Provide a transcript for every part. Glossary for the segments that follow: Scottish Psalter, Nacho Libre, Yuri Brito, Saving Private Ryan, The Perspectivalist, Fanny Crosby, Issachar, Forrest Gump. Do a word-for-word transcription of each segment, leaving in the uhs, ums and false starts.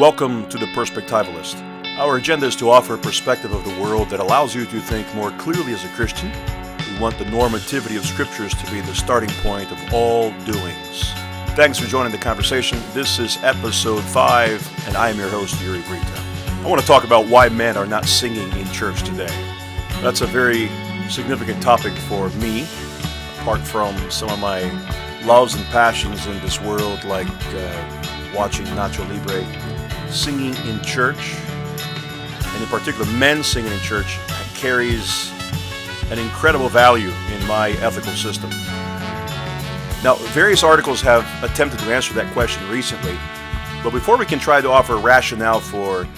Welcome to The Perspectivalist. Our agenda is to offer a perspective of the world that allows you to think more clearly as a Christian. We want the normativity of scriptures to be the starting point of all doings. Thanks for joining the conversation. This is episode five, and I am your host, Yuri Brito. I want to talk about why men are not singing in church today. That's a very significant topic for me, apart from some of my loves and passions in this world, like uh, watching Nacho Libre. Singing in church, and in particular men singing in church, carries an incredible value in my ethical system. Now, various articles have attempted to answer that question recently, but before we can try to offer a rationale for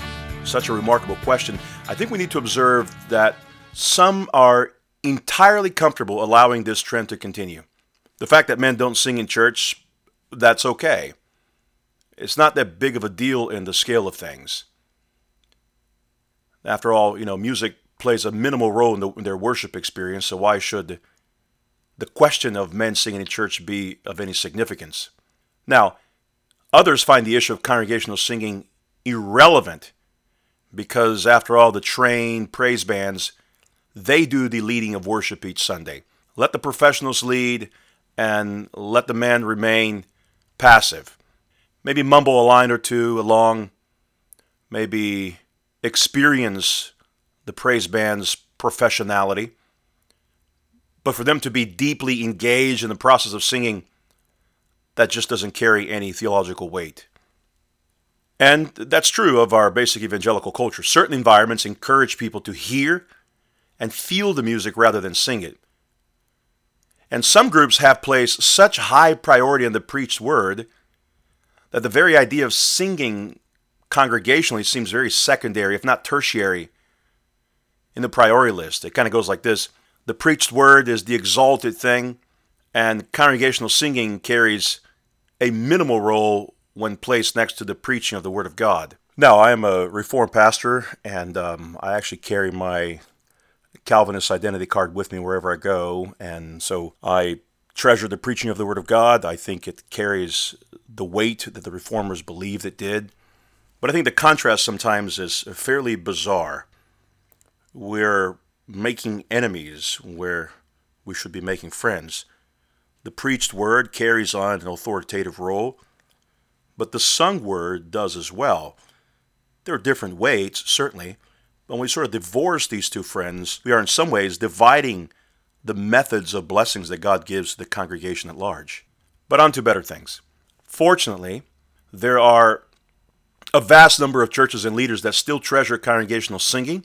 such a remarkable question, I think we need to observe that some are entirely comfortable allowing this trend to continue. The fact that men don't sing in church, that's okay. It's not that big of a deal in the scale of things. After all, you know, music plays a minimal role in, the, in their worship experience, so why should the question of men singing in church be of any significance? Now, others find the issue of congregational singing irrelevant because, after all, the trained praise bands, they do the leading of worship each Sunday. Let the professionals lead and let the men remain passive. Maybe mumble a line or two along, maybe experience the praise band's professionality. But for them to be deeply engaged in the process of singing, that just doesn't carry any theological weight. And that's true of our basic evangelical culture. Certain environments encourage people to hear and feel the music rather than sing it. And some groups have placed such high priority on the preached word that the very idea of singing congregationally seems very secondary, if not tertiary, in the priority list. It kind of goes like this. The preached word is the exalted thing, and congregational singing carries a minimal role when placed next to the preaching of the Word of God. Now, I am a Reformed pastor, and um, I actually carry my Calvinist identity card with me wherever I go, and so I treasure the preaching of the Word of God. I think it carries the weight that the Reformers believed it did. But I think the contrast sometimes is fairly bizarre. We're making enemies where we should be making friends. The preached word carries on an authoritative role, but the sung word does as well. There are different weights, certainly, but when we sort of divorce these two friends, we are in some ways dividing the methods of blessings that God gives to the congregation at large. But on to better things. Fortunately, there are a vast number of churches and leaders that still treasure congregational singing.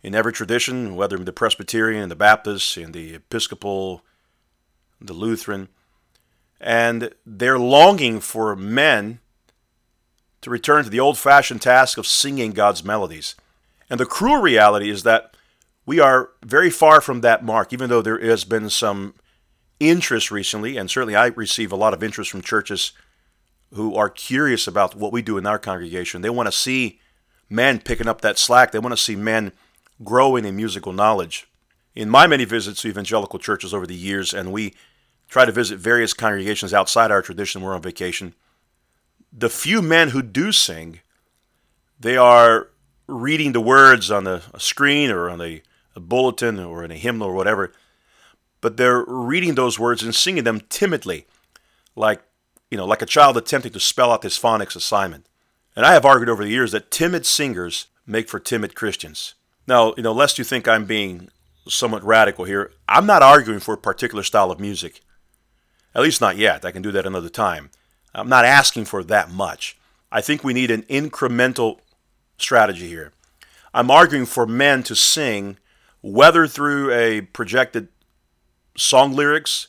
In every tradition, whether the Presbyterian, the Baptist, and the Episcopal, the Lutheran, and they're longing for men to return to the old-fashioned task of singing God's melodies. And the cruel reality is that we are very far from that mark, even though there has been some interest recently, and certainly I receive a lot of interest from churches who are curious about what we do in our congregation. They want to see men picking up that slack. They want to see men growing in musical knowledge. In my many visits to evangelical churches over the years, and we try to visit various congregations outside our tradition when we're on vacation, the few men who do sing, they are reading the words on the screen or on a a bulletin or in a hymnal or whatever, but they're reading those words and singing them timidly, like, you know, like a child attempting to spell out his phonics assignment. And I have argued over the years that timid singers make for timid Christians. Now, you know, lest you think I'm being somewhat radical here, I'm not arguing for a particular style of music, at least not yet. I can do that another time. I'm not asking for that much. I think we need an incremental strategy here. I'm arguing for men to sing, whether through a projected song lyrics,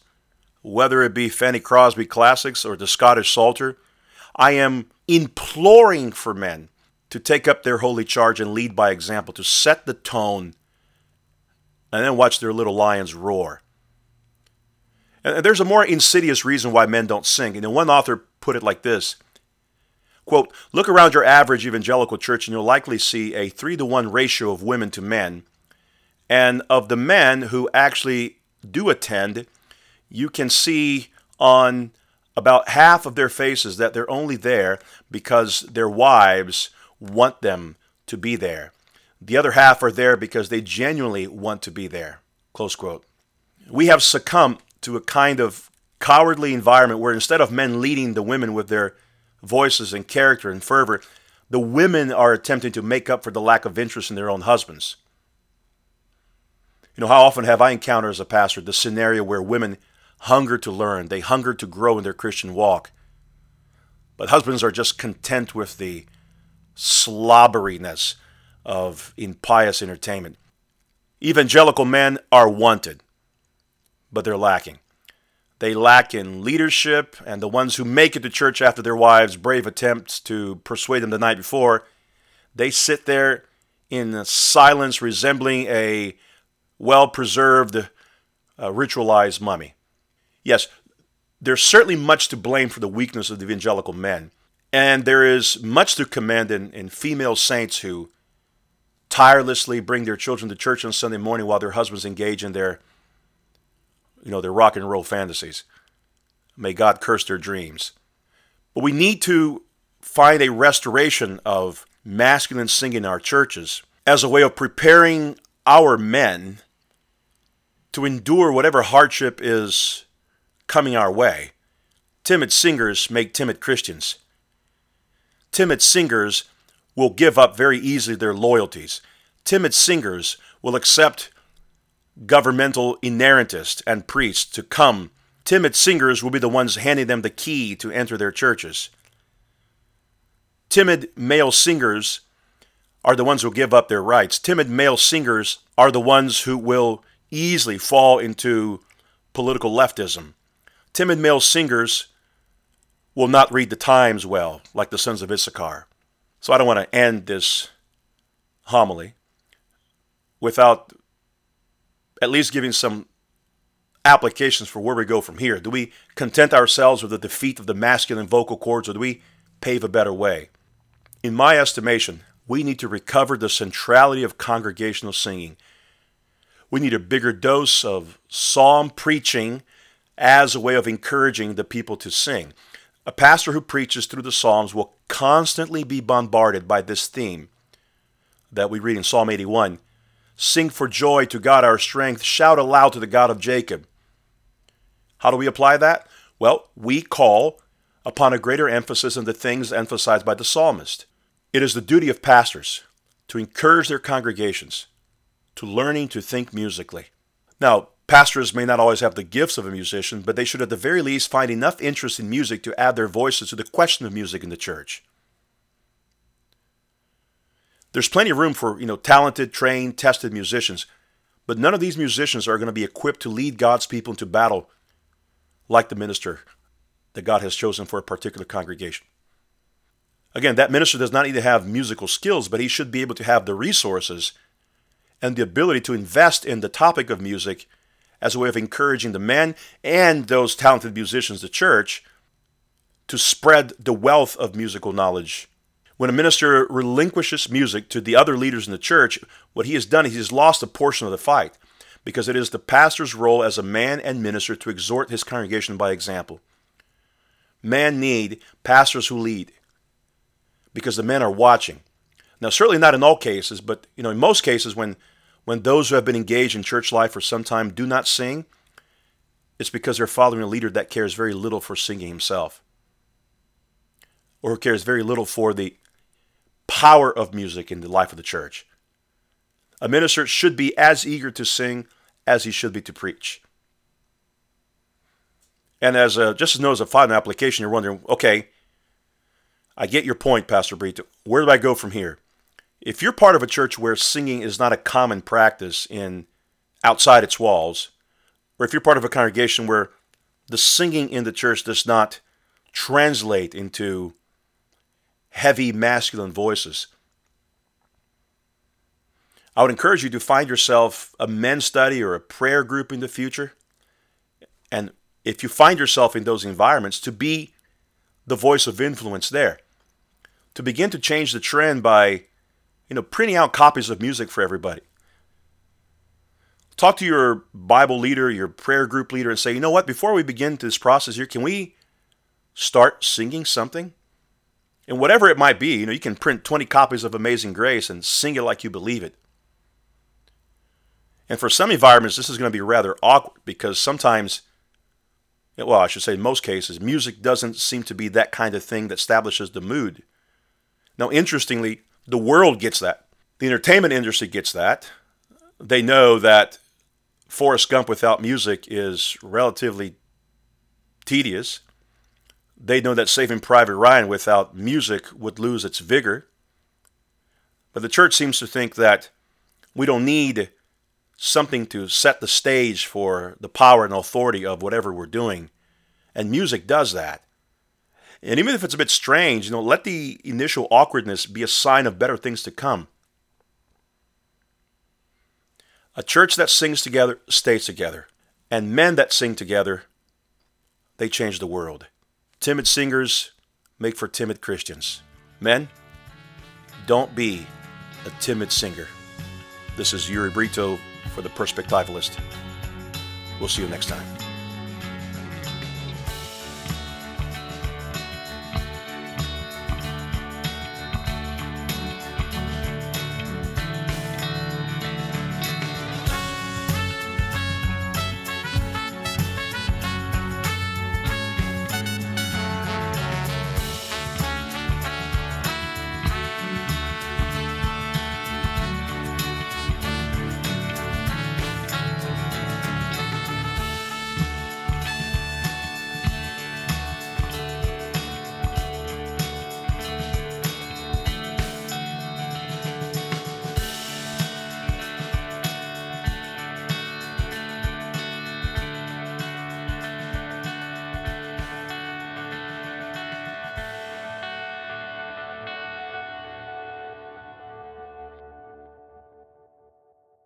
whether it be Fanny Crosby classics or the Scottish Psalter. I am imploring for men to take up their holy charge and lead by example, to set the tone and then watch their little lions roar. And there's a more insidious reason why men don't sing. And one author put it like this, quote, "Look around your average evangelical church and you'll likely see a three to one ratio of women to men. And of the men who actually do attend, you can see on about half of their faces that they're only there because their wives want them to be there. The other half are there because they genuinely want to be there, close quote. We have succumbed to a kind of cowardly environment where instead of men leading the women with their voices and character and fervor, the women are attempting to make up for the lack of interest in their own husbands. You know, how often have I encountered as a pastor the scenario where women hunger to learn, they hunger to grow in their Christian walk, but husbands are just content with the slobberiness of impious entertainment. Evangelical men are wanted, but they're lacking. They lack in leadership, and the ones who make it to church after their wives' brave attempts to persuade them the night before, they sit there in silence resembling a well-preserved, uh, ritualized mummy. Yes, there's certainly much to blame for the weakness of the evangelical men, and there is much to commend in, in female saints who tirelessly bring their children to church on Sunday morning while their husbands engage in their You know, their rock and roll fantasies. May God curse their dreams. But we need to find a restoration of masculine singing in our churches as a way of preparing our men to endure whatever hardship is coming our way. Timid singers make timid Christians. Timid singers will give up very easily their loyalties. Timid singers will accept governmental inerrantists and priests to come. Timid singers will be the ones handing them the key to enter their churches. Timid male singers are the ones who give up their rights. Timid male singers are the ones who will easily fall into political leftism. Timid male singers will not read the times well, like the sons of Issachar. So I don't want to end this homily without at least giving some applications for where we go from here. Do we content ourselves with the defeat of the masculine vocal cords, or do we pave a better way? In my estimation, we need to recover the centrality of congregational singing. We need a bigger dose of psalm preaching as a way of encouraging the people to sing. A pastor who preaches through the Psalms will constantly be bombarded by this theme that we read in Psalm eighty-one. Sing for joy to God our strength. Shout aloud to the God of Jacob. How do we apply that? Well, we call upon a greater emphasis on the things emphasized by the psalmist. It is the duty of pastors to encourage their congregations to learning to think musically. Now, pastors may not always have the gifts of a musician, but they should at the very least find enough interest in music to add their voices to the question of music in the church. There's plenty of room for, you know, talented, trained, tested musicians, but none of these musicians are going to be equipped to lead God's people into battle like the minister that God has chosen for a particular congregation. Again, that minister does not need to have musical skills, but he should be able to have the resources and the ability to invest in the topic of music as a way of encouraging the men and those talented musicians, the church, to spread the wealth of musical knowledge. When a minister relinquishes music to the other leaders in the church, what he has done is he has lost a portion of the fight, because it is the pastor's role as a man and minister to exhort his congregation by example. Men need pastors who lead, because the men are watching. Now, certainly not in all cases, but you know, in most cases, when, when those who have been engaged in church life for some time do not sing, it's because they're following a leader that cares very little for singing himself, or who cares very little for the power of music in the life of the church. A minister should be as eager to sing as he should be to preach. And as a, just as known as a final application, you're wondering, okay, I get your point, Pastor Brito. Where do I go from here? If you're part of a church where singing is not a common practice in outside its walls, or if you're part of a congregation where the singing in the church does not translate into heavy masculine voices, I would encourage you to find yourself a men's study or a prayer group in the future. And if you find yourself in those environments, to be the voice of influence there, to begin to change the trend by, you know, printing out copies of music for everybody. Talk to your Bible leader, your prayer group leader, and say, you know what, before we begin this process here, can we start singing something? And whatever it might be, you know, you can print twenty copies of Amazing Grace and sing it like you believe it. And for some environments, this is going to be rather awkward because sometimes, well, I should say in most cases, music doesn't seem to be that kind of thing that establishes the mood. Now, interestingly, the world gets that. The entertainment industry gets that. They know that Forrest Gump without music is relatively tedious. They know that Saving Private Ryan without music would lose its vigor. But the church seems to think that we don't need something to set the stage for the power and authority of whatever we're doing. And music does that. And even if it's a bit strange, you know, let the initial awkwardness be a sign of better things to come. A church that sings together stays together. And men that sing together, they change the world. Timid singers make for timid Christians. Men, don't be a timid singer. This is Yuri Brito for The Perspectivalist. We'll see you next time.